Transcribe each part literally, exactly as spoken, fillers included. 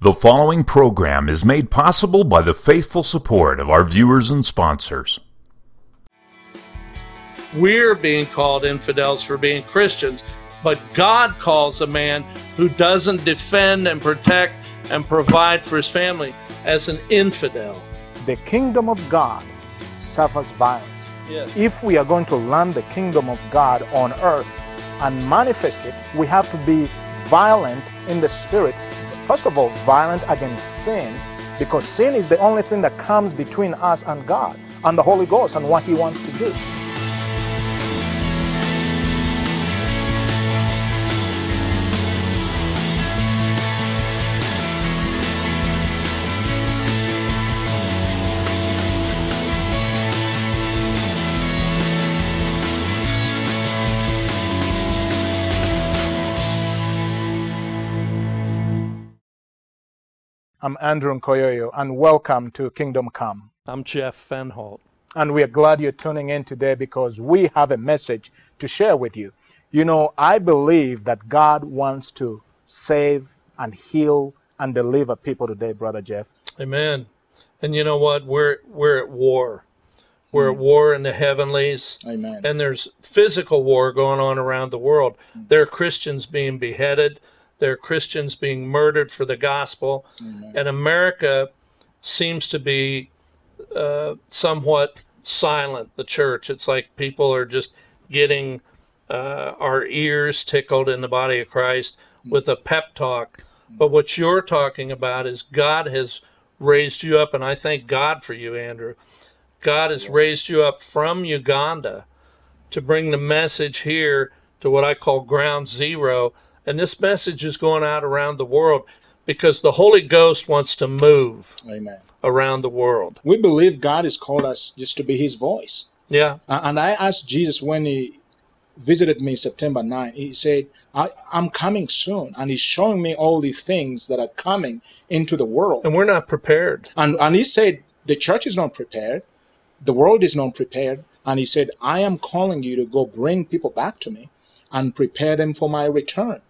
The following program is made possible by the faithful support of our viewers and sponsors. We're being called infidels for being Christians, but God calls a man who doesn't defend and protect and provide for his family as an infidel. The kingdom of God suffers violence. Yes. If we are going to land the kingdom of God on earth and manifest it, we have to be violent in the spirit. First of all, violent against sin, because sin is the only thing that comes between us and God and the Holy Ghost and what He wants to do. I'm Andrew Nkoyoyo, and welcome to Kingdom Come. I'm Jeff Fenholt. And we are glad you're tuning in today because we have a message to share with you. You know, I believe that God wants to save and heal and deliver people today, Brother Jeff. Amen. And you know what? We're, we're at war. We're mm. at war in the heavenlies. Amen. And there's physical war going on around the world. Mm. There are Christians being beheaded. There are Christians being murdered for the gospel. Amen. And America seems to be uh, somewhat silent, the church. It's like people are just getting uh, our ears tickled in the body of Christ mm-hmm. with a pep talk. Mm-hmm. But what you're talking about is God has raised you up, and I thank God for you, Andrew. God has yeah. raised you up from Uganda to bring the message here to what I call ground zero. And this message is going out around the world because the Holy Ghost wants to move Amen. Around the world. We believe God has called us just to be His voice. Yeah. And I asked Jesus when He visited me September ninth, He said, I, I'm coming soon. And He's showing me all the things that are coming into the world. And we're not prepared. And, and He said, the church is not prepared. The world is not prepared. And He said, I am calling you to go bring people back to me and prepare them for my return.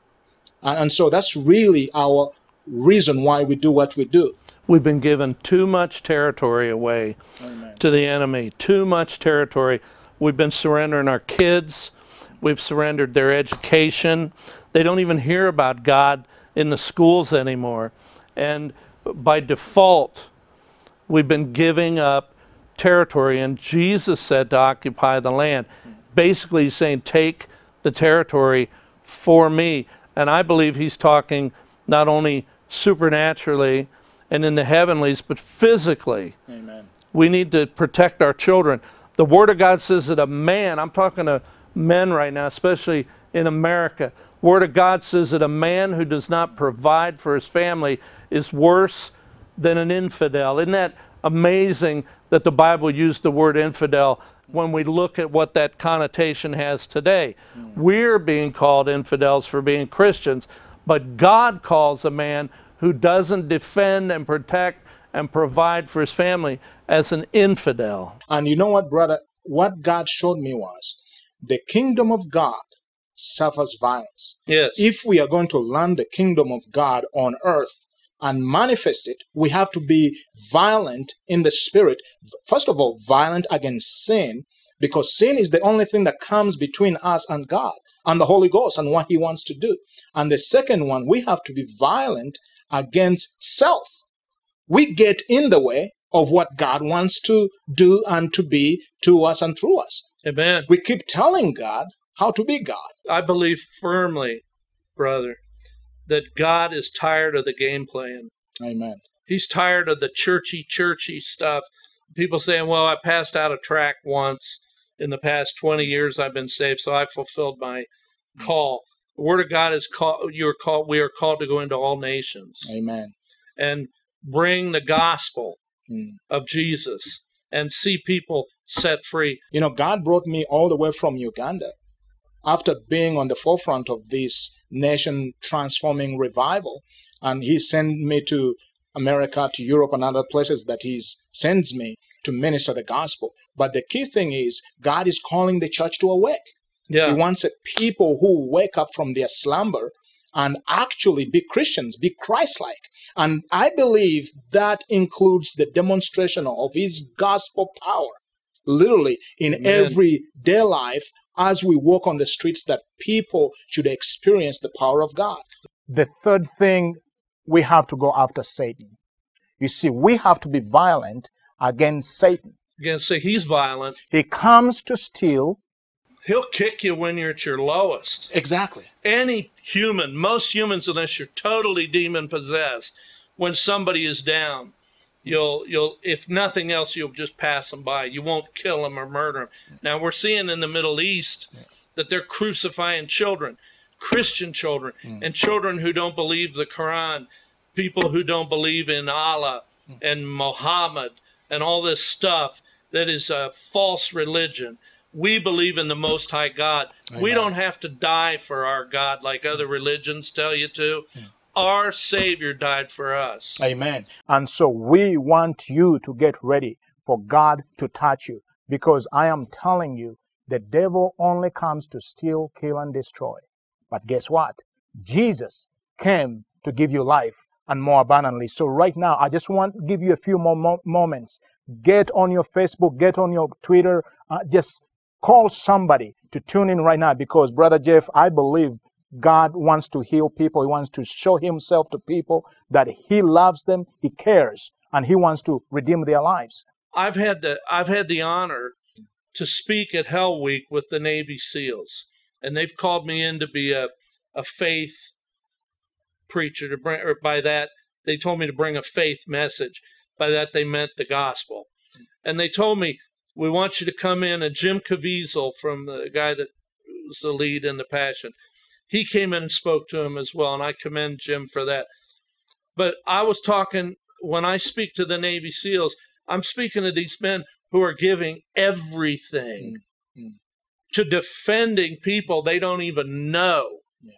And so that's really our reason why we do what we do. We've been given too much territory away Amen. To the enemy, too much territory. We've been surrendering our kids. We've surrendered their education. They don't even hear about God in the schools anymore. And by default, we've been giving up territory. And Jesus said to occupy the land. Basically, He's saying, take the territory for me. And I believe He's talking not only supernaturally and in the heavenlies, but physically. Amen. We need to protect our children. The Word of God says that a man, I'm talking to men right now, especially in America, Word of God says that a man who does not provide for his family is worse than an infidel. Isn't that amazing that the Bible used the word infidel when we look at what that connotation has today? Mm. We're being called infidels for being Christians, but God calls a man who doesn't defend and protect and provide for his family as an infidel. And you know what, brother? What God showed me was the kingdom of God suffers violence. Yes. If we are going to land the kingdom of God on earth and manifest it, we have to be violent in the spirit. First of all, violent against sin, because sin is the only thing that comes between us and God and the Holy Ghost and what He wants to do. And the second one, we have to be violent against self. We get in the way of what God wants to do and to be to us and through us. Amen. We keep telling God how to be God. I believe firmly, brother, that God is tired of the game playing. Amen. He's tired of the churchy, churchy stuff. People saying, well, I passed out a tract once. In the past twenty years, I've been saved, so I fulfilled my call. The Word of God is called, you're called, we are called to go into all nations. Amen. And bring the gospel mm. of Jesus and see people set free. You know, God brought me all the way from Uganda after being on the forefront of this nation transforming revival, and He sent me to America, to Europe, and other places that He sends me to minister the gospel. But the key thing is God is calling the church to awake. Yeah. He wants a people who wake up from their slumber and actually be Christians, be Christ-like. And I believe that includes the demonstration of his gospel power, literally in Amen. everyday life as we walk on the streets, that people should experience the power of God. The third thing, we have to go after Satan. You see, we have to be violent against Satan. Against Satan, he's violent. He comes to steal. He'll kick you when you're at your lowest. Exactly. Any human, most humans, unless you're totally demon-possessed, when somebody is down, you'll, you'll, if nothing else, you'll just pass them by. You won't kill them or murder them. Yeah. Now, we're seeing in the Middle East yeah. that they're crucifying children, Christian children, mm. and children who don't believe the Quran, people who don't believe in Allah mm. and Muhammad and all this stuff that is a false religion. We believe in the Most High God. Amen. We don't have to die for our God like other religions tell you to. Yeah. Our Savior died for us. Amen. And so we want you to get ready for God to touch you, because I am telling you, the devil only comes to steal, kill, and destroy. But guess what? Jesus came to give you life and more abundantly. So right now, I just want to give you a few more mo- moments. Get on your Facebook, get on your Twitter, uh, just call somebody to tune in right now, because Brother Jeff, I believe God wants to heal people. He wants to show himself to people that he loves them, he cares, and he wants to redeem their lives. I've had the, I've had the honor to speak at Hell Week with the Navy SEALs, and they've called me in to be a, a faith preacher. To bring, or by that, they told me to bring a faith message. By that, they meant the gospel. And they told me, we want you to come in, and Jim Caviezel, from the guy that was the lead in the Passion, he came in and spoke to him as well, and I commend Jim for that. But I was talking, when I speak to the Navy SEALs, I'm speaking to these men who are giving everything mm-hmm. to defending people they don't even know, yes.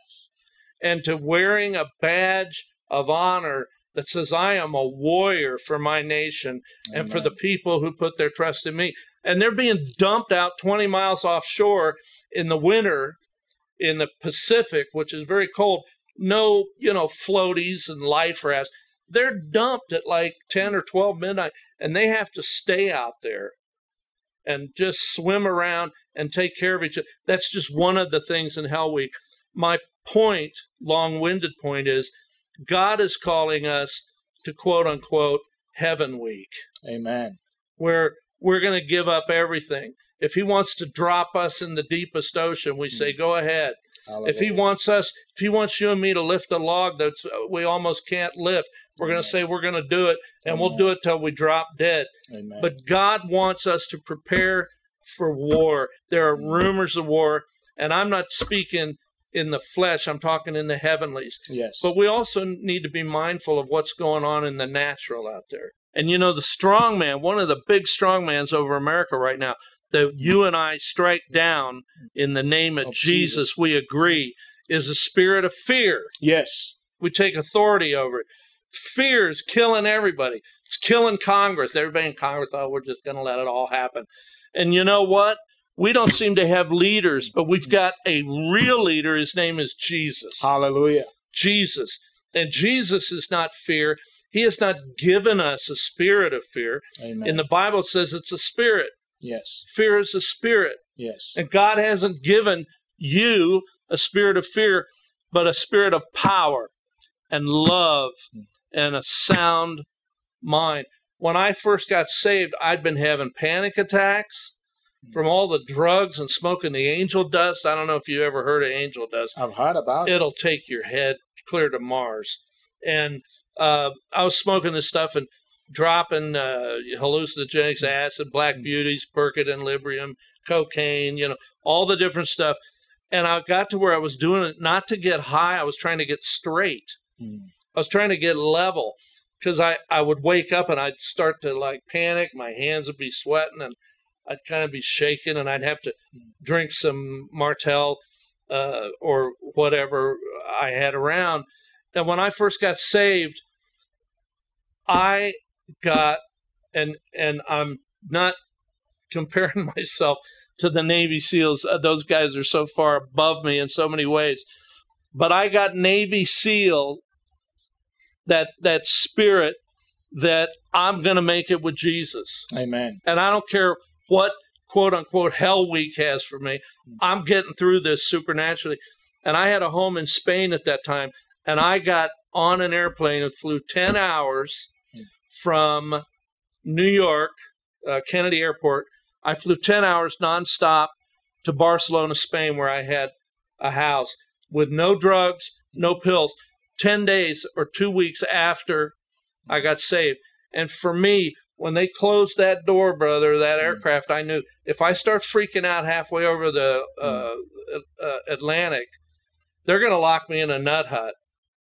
and to wearing a badge of honor that says, I am a warrior for my nation Amen. and for the people who put their trust in me. And they're being dumped out twenty miles offshore in the winter in the Pacific, which is very cold. No, you know, floaties and life rafts. They're dumped at like ten or twelve midnight, and they have to stay out there and just swim around and take care of each other. That's just one of the things in Hell Week. My point, long-winded point, is God is calling us to, quote unquote, Heaven Week. Amen. Where we're going to give up everything. If he wants to drop us in the deepest ocean, we mm. say, go ahead. Hallelujah. If he wants us, if he wants you and me to lift a log that we almost can't lift, we're Amen. going to say we're going to do it, and Amen. we'll do it till we drop dead. Amen. But God wants us to prepare for war. There are rumors of war, and I'm not speaking in the flesh, I'm talking in the heavenlies. Yes. But we also need to be mindful of what's going on in the natural out there. And you know, the strong man, one of the big strong mans over America right now, that you and I strike down in the name of oh, Jesus, Jesus, we agree, is a spirit of fear. Yes. We take authority over it. Fear is killing everybody. It's killing Congress. Everybody in Congress, oh, we're just going to let it all happen. And you know what? We don't seem to have leaders, but we've got a real leader. His name is Jesus. Hallelujah. Jesus. And Jesus is not fear. He has not given us a spirit of fear. Amen. In the Bible, it says it's a spirit. Yes. Fear is a spirit. Yes. And God hasn't given you a spirit of fear, but a spirit of power and love and a sound mind. When I first got saved, I'd been having panic attacks from all the drugs and smoking the angel dust. I don't know if you ever heard of angel dust. I've heard about it. It'll take your head clear to Mars. And uh, I was smoking this stuff and dropping uh, hallucinogenics, acid, black beauties, Percocet and Librium, cocaine, you know, all the different stuff. And I got to where I was doing it not to get high. I was trying to get straight. Mm. I was trying to get level, because I, I would wake up and I'd start to like panic. My hands would be sweating and I'd kind of be shaken, and I'd have to drink some Martell uh, or whatever I had around. And when I first got saved, I got, and and I'm not comparing myself to the Navy SEALs. Those guys are so far above me in so many ways. But I got Navy SEAL, that that spirit that I'm going to make it with Jesus. Amen. And I don't care what, quote unquote, Hell Week has for me. I'm getting through this supernaturally. And I had a home in Spain at that time, and I got on an airplane and flew ten hours from New York, uh, Kennedy Airport. I flew ten hours nonstop to Barcelona, Spain, where I had a house with no drugs, no pills, ten days or two weeks after I got saved. And for me, when they closed that door, brother, that mm. aircraft, I knew if I start freaking out halfway over the uh, mm. uh, Atlantic, they're going to lock me in a nut hut.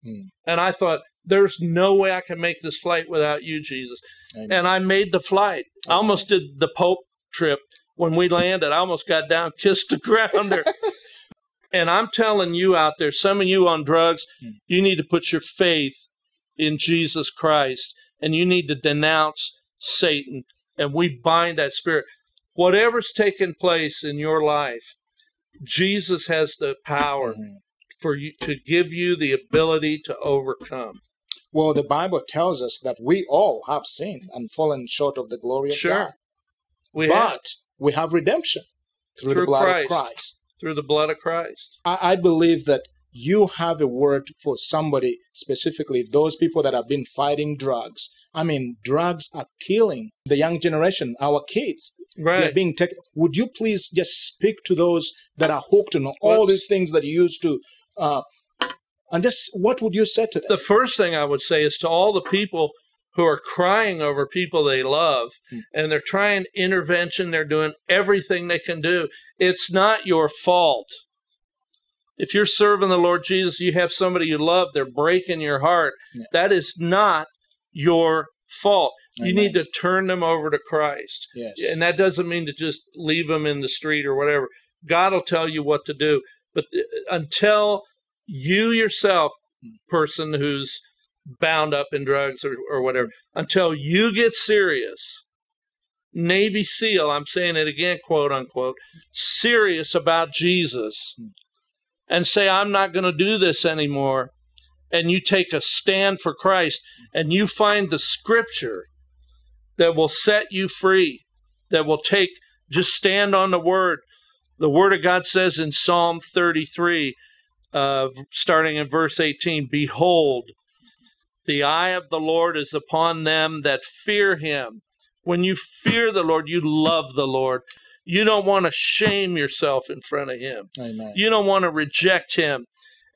Mm. And I thought, there's no way I can make this flight without you, Jesus. Amen. And I made the flight. Amen. I almost did the Pope trip when we landed. I almost got down, kissed the ground there. And I'm telling you out there, some of you on drugs, mm. you need to put your faith in Jesus Christ, and you need to denounce Satan, and we bind that spirit. Whatever's taken place in your life, Jesus has the power mm-hmm. for you to give you the ability to overcome. Well, the Bible tells us that we all have sinned and fallen short of the glory sure. of God. We but have. we have redemption through, through the blood Christ. of Christ. Through the blood of Christ. I, I believe that you have a word for somebody, specifically those people that have been fighting drugs. I mean, drugs are killing the young generation, our kids. Right. They're being taken. Would you please just speak to those that are hooked on all Whoops. the things that you used to, uh, and this, what would you say to them? The first thing I would say is to all the people who are crying over people they love, mm. and they're trying intervention, they're doing everything they can do. It's not your fault. If you're serving the Lord Jesus, you have somebody you love, they're breaking your heart. Yeah. That is not your fault. Amen. You need to turn them over to Christ. Yes. And that doesn't mean to just leave them in the street or whatever. God will tell you what to do. But th- until you yourself, person who's bound up in drugs or, or whatever, until you get serious, Navy SEAL, I'm saying it again, quote unquote, serious about Jesus, mm. and say, I'm not going to do this anymore, and you take a stand for Christ, and you find the scripture that will set you free, that will take, just stand on the word. The word of God says in Psalm thirty-three, uh, starting in verse eighteen, behold, the eye of the Lord is upon them that fear him. When you fear the Lord, you love the Lord. You don't want to shame yourself in front of him. Amen. You don't want to reject him.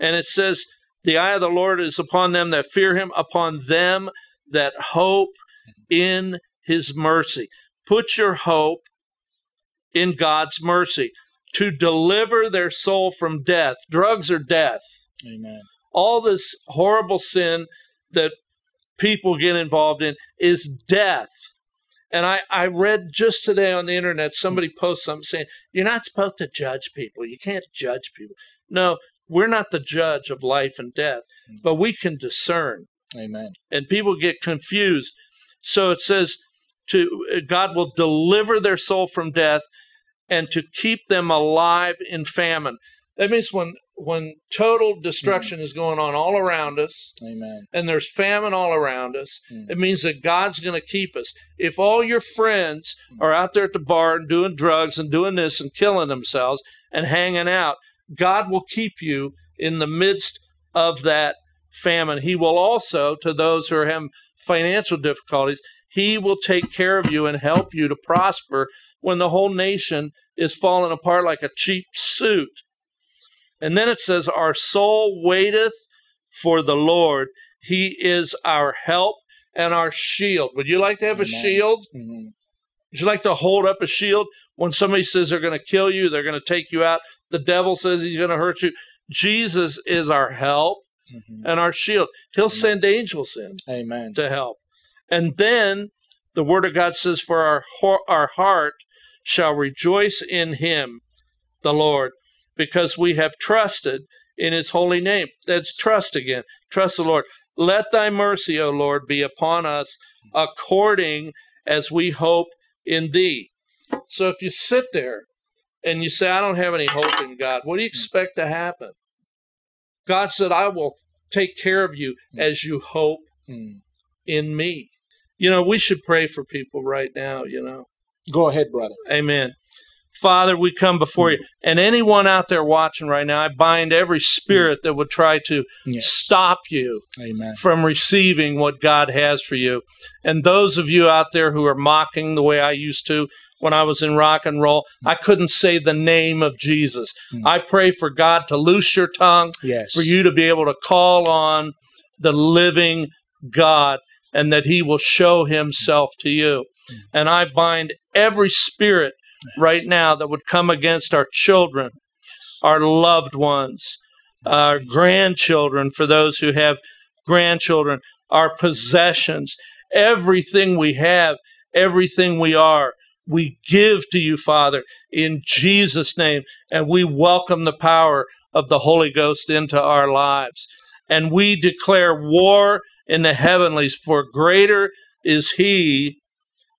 And it says, the eye of the Lord is upon them that fear him, upon them that hope in his mercy. Put your hope in God's mercy to deliver their soul from death. Drugs are death. Amen. All this horrible sin that people get involved in is death. And I, I read just today on the internet, somebody posted something saying, you're not supposed to judge people. You can't judge people. No, we're not the judge of life and death, but we can discern. Amen. And people get confused. So it says, to God will deliver their soul from death and to keep them alive in famine. That means when, when total destruction mm. is going on all around us, Amen. And there's famine all around us, mm. it means that God's going to keep us. If all your friends mm. are out there at the bar and doing drugs and doing this and killing themselves and hanging out, God will keep you in the midst of that famine. He will also, to those who are having financial difficulties, he will take care of you and help you to prosper when the whole nation is falling apart like a cheap suit. And then it says, our soul waiteth for the Lord. He is our help and our shield. Would you like to have Amen. a shield? Mm-hmm. Would you like to hold up a shield? When somebody says they're going to kill you, they're going to take you out. The devil says he's going to hurt you. Jesus is our help mm-hmm. and our shield. He'll Amen. send angels in Amen. to help. And then the word of God says, for our our heart shall rejoice in him, the Lord, because we have trusted in his holy name. That's trust again. Trust the Lord. Let thy mercy, O Lord, be upon us according as we hope in thee. So if you sit there and you say, I don't have any hope in God, what do you expect to happen? God said, I will take care of you as you hope mm. in me. You know, we should pray for people right now, you know. Go ahead, brother. Amen. Father, we come before mm. you. And anyone out there watching right now, I bind every spirit mm. that would try to yes. stop you Amen. From receiving what God has for you. And those of you out there who are mocking the way I used to when I was in rock and roll, mm. I couldn't say the name of Jesus. Mm. I pray for God to loose your tongue, yes. for you to be able to call on the living God, and that he will show himself to you. Mm. And I bind every spirit right now that would come against our children, our loved ones, our grandchildren, for those who have grandchildren, our possessions, everything we have, everything we are, we give to you, Father, in Jesus' name, and we welcome the power of the Holy Ghost into our lives. And we declare war in the heavenlies, for greater is he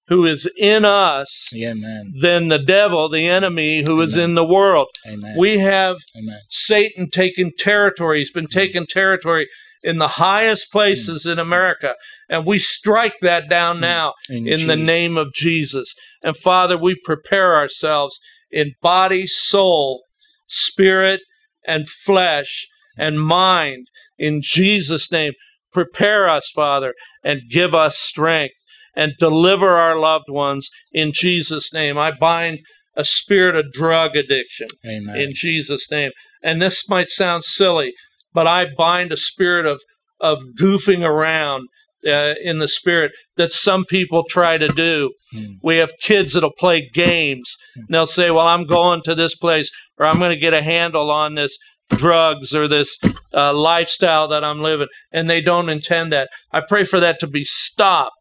who is in us Amen. Than the devil, the enemy, who Amen. Is in the world. Amen. We have Amen. Satan taking territory. He's been taking territory in the highest places Amen. In America. And we strike that down Amen. Now in, in the name of Jesus. And Father, we prepare ourselves in body, soul, spirit, and flesh, and mind. In Jesus' name, prepare us, Father, and give us strength, and deliver our loved ones in Jesus' name. I bind a spirit of drug addiction Amen. In Jesus' name. And this might sound silly, but I bind a spirit of, of goofing around uh, in the spirit that some people try to do. Mm. We have kids that'll play games, and they'll say, well, I'm going to this place, or I'm going to get a handle on this drugs or this uh, lifestyle that I'm living, and they don't intend that. I pray for that to be stopped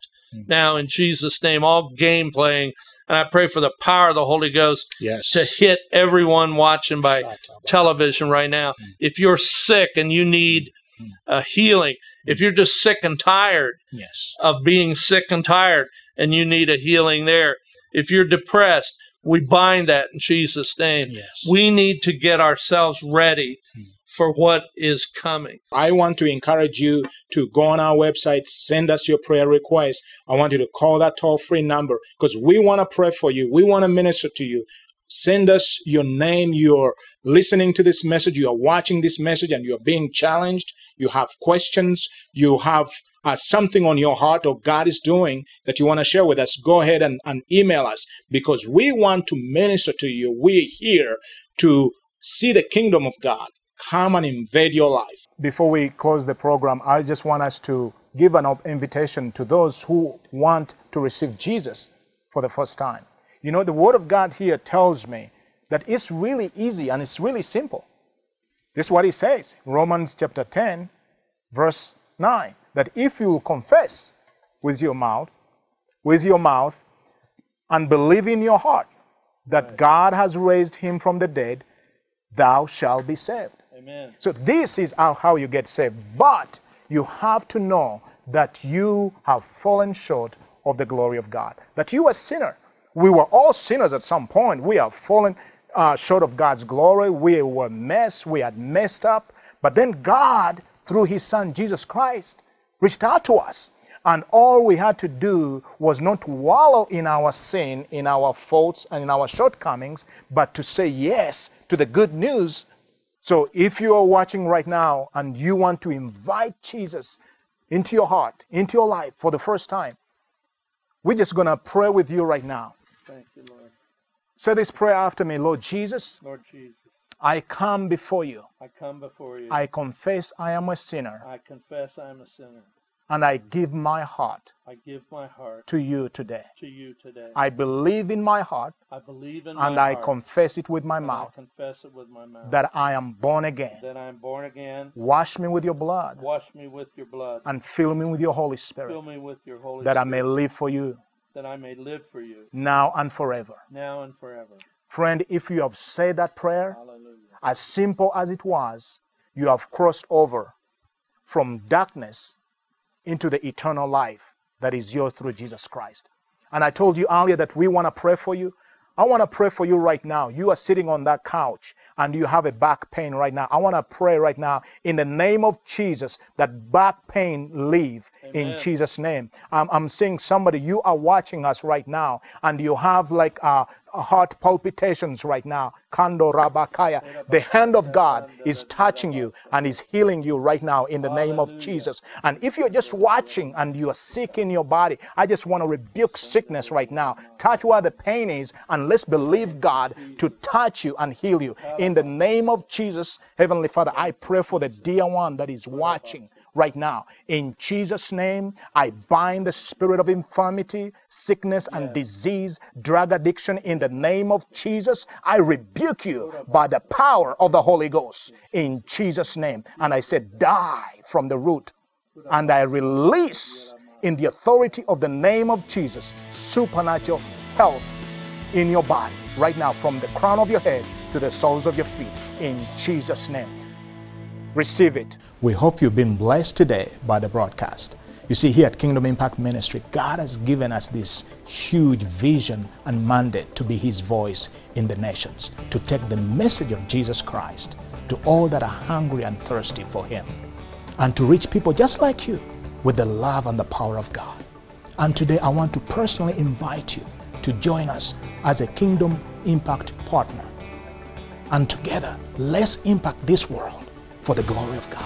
now in Jesus' name, all game playing. And I pray for the power of the Holy Ghost yes. to hit everyone watching by television right now. Mm. If you're sick and you need mm. a healing, mm. if you're just sick and tired yes. of being sick and tired and you need a healing there, if you're depressed, we bind that in Jesus' name. Yes. We need to get ourselves ready mm. for what is coming. I want to encourage you to go on our website, send us your prayer request. I want you to call that toll-free number because we want to pray for you. We want to minister to you. Send us your name. You're listening to this message. You're watching this message and you're being challenged. You have questions. You have uh, something on your heart or God is doing that you want to share with us. Go ahead and, and email us because we want to minister to you. We're here to see the kingdom of God come and invade your life. Before we close the program, I just want us to give an invitation to those who want to receive Jesus for the first time. You know, the Word of God here tells me that it's really easy and it's really simple. This is what He says, Romans chapter ten, verse nine, that if you confess with your mouth, with your mouth, and believe in your heart that right. God has raised Him from the dead, thou shalt be saved. Amen. So this is how, how you get saved. But you have to know that you have fallen short of the glory of God, that you are a sinner. We were all sinners at some point. We have fallen uh, short of God's glory. We were messed. We had messed up. But then God, through His Son, Jesus Christ, reached out to us. And all we had to do was not wallow in our sin, in our faults, and in our shortcomings, but to say yes to the good news. So if you are watching right now and you want to invite Jesus into your heart, into your life for the first time, we're just going to pray with you right now. Thank you, Lord. Say this prayer after me. Lord Jesus, Lord Jesus, I come before you. I come before you. I confess I am a sinner. I confess I am a sinner. And I give my heart. I give my heart to you today. To you today. I believe in my heart. I believe in my and heart. I confess it with my and mouth. I confess it with my mouth. That I am born again. That I am born again. Wash me with your blood. Wash me with your blood. And fill me with your Holy Spirit. Fill me with your Holy Spirit. That I may live for you. That I may live for you. Now and forever. Now and forever. Friend, if you have said that prayer, Hallelujah. As simple as it was, you have crossed over from darkness into the eternal life that is yours through Jesus Christ. And I told you earlier that we want to pray for you. I want to pray for you right now. You are sitting on that couch and you have a back pain right now, I want to pray right now in the name of Jesus that back pain leave. Amen. In Jesus' name. I'm, I'm seeing somebody, you are watching us right now and you have like a heart palpitations right now. Kando Rabakaya. The hand of God is touching you and is healing you right now in the name of Jesus. And if you're just watching and you are sick in your body, I just want to rebuke sickness right now. Touch where the pain is and let's believe God to touch you and heal you. In the name of Jesus, Heavenly Father, I pray for the dear one that is watching right now. In Jesus' name, I bind the spirit of infirmity, sickness, and disease, drug addiction. In the name of Jesus, I rebuke you by the power of the Holy Ghost. In Jesus' name. And I said, die from the root. And I release in the authority of the name of Jesus, supernatural health in your body right now, from the crown of your head to the soles of your feet. In Jesus' name. Receive it. We hope you've been blessed today by the broadcast. You see, here at Kingdom Impact Ministry, God has given us this huge vision and mandate to be His voice in the nations, to take the message of Jesus Christ to all that are hungry and thirsty for Him, and to reach people just like you with the love and the power of God. And today I want to personally invite you to join us as a Kingdom Impact partner, and together let's impact this world for the glory of God.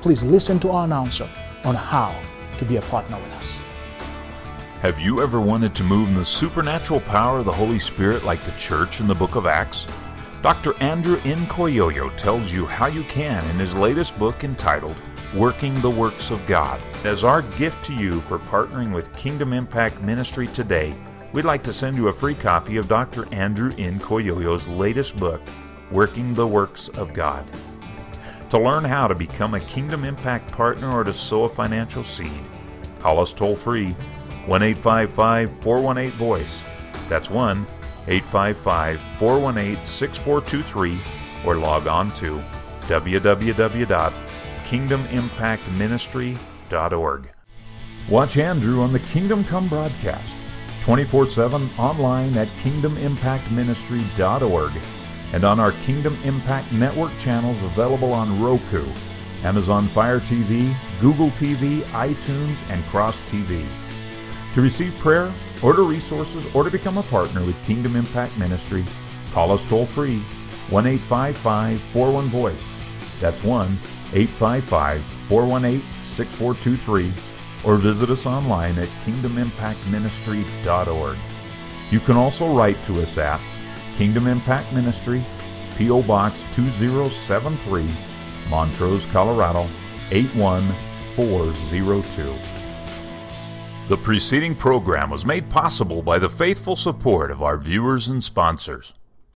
Please listen to our announcer on how to be a partner with us. Have you ever wanted to move in the supernatural power of the Holy Spirit like the church in the book of Acts? Doctor Andrew Nkoyoyo tells you how you can in his latest book entitled Working the Works of God. As our gift to you for partnering with Kingdom Impact Ministry today, we'd like to send you a free copy of Doctor Andrew Nkoyoyo's latest book, Working the Works of God. To learn how to become a Kingdom Impact partner or to sow a financial seed, call us toll free, one eight five five, four one eight, VOICE. That's one eight five five, four one eight, six four two three, or log on to w w w dot kingdom impact ministry dot org. Watch Andrew on the Kingdom Come broadcast, twenty-four seven online at kingdom impact ministry dot org. and on our Kingdom Impact Network channels available on Roku, Amazon Fire T V, Google T V, iTunes, and Cross T V. To receive prayer, order resources, or to become a partner with Kingdom Impact Ministry, call us toll-free, one eight five five, four one, VOICE. That's one eight five five, four one eight, six four two three, or visit us online at kingdom impact ministry dot org. You can also write to us at Kingdom Impact Ministry, P O Box two zero seven three, Montrose, Colorado eight one four zero two. The preceding program was made possible by the faithful support of our viewers and sponsors.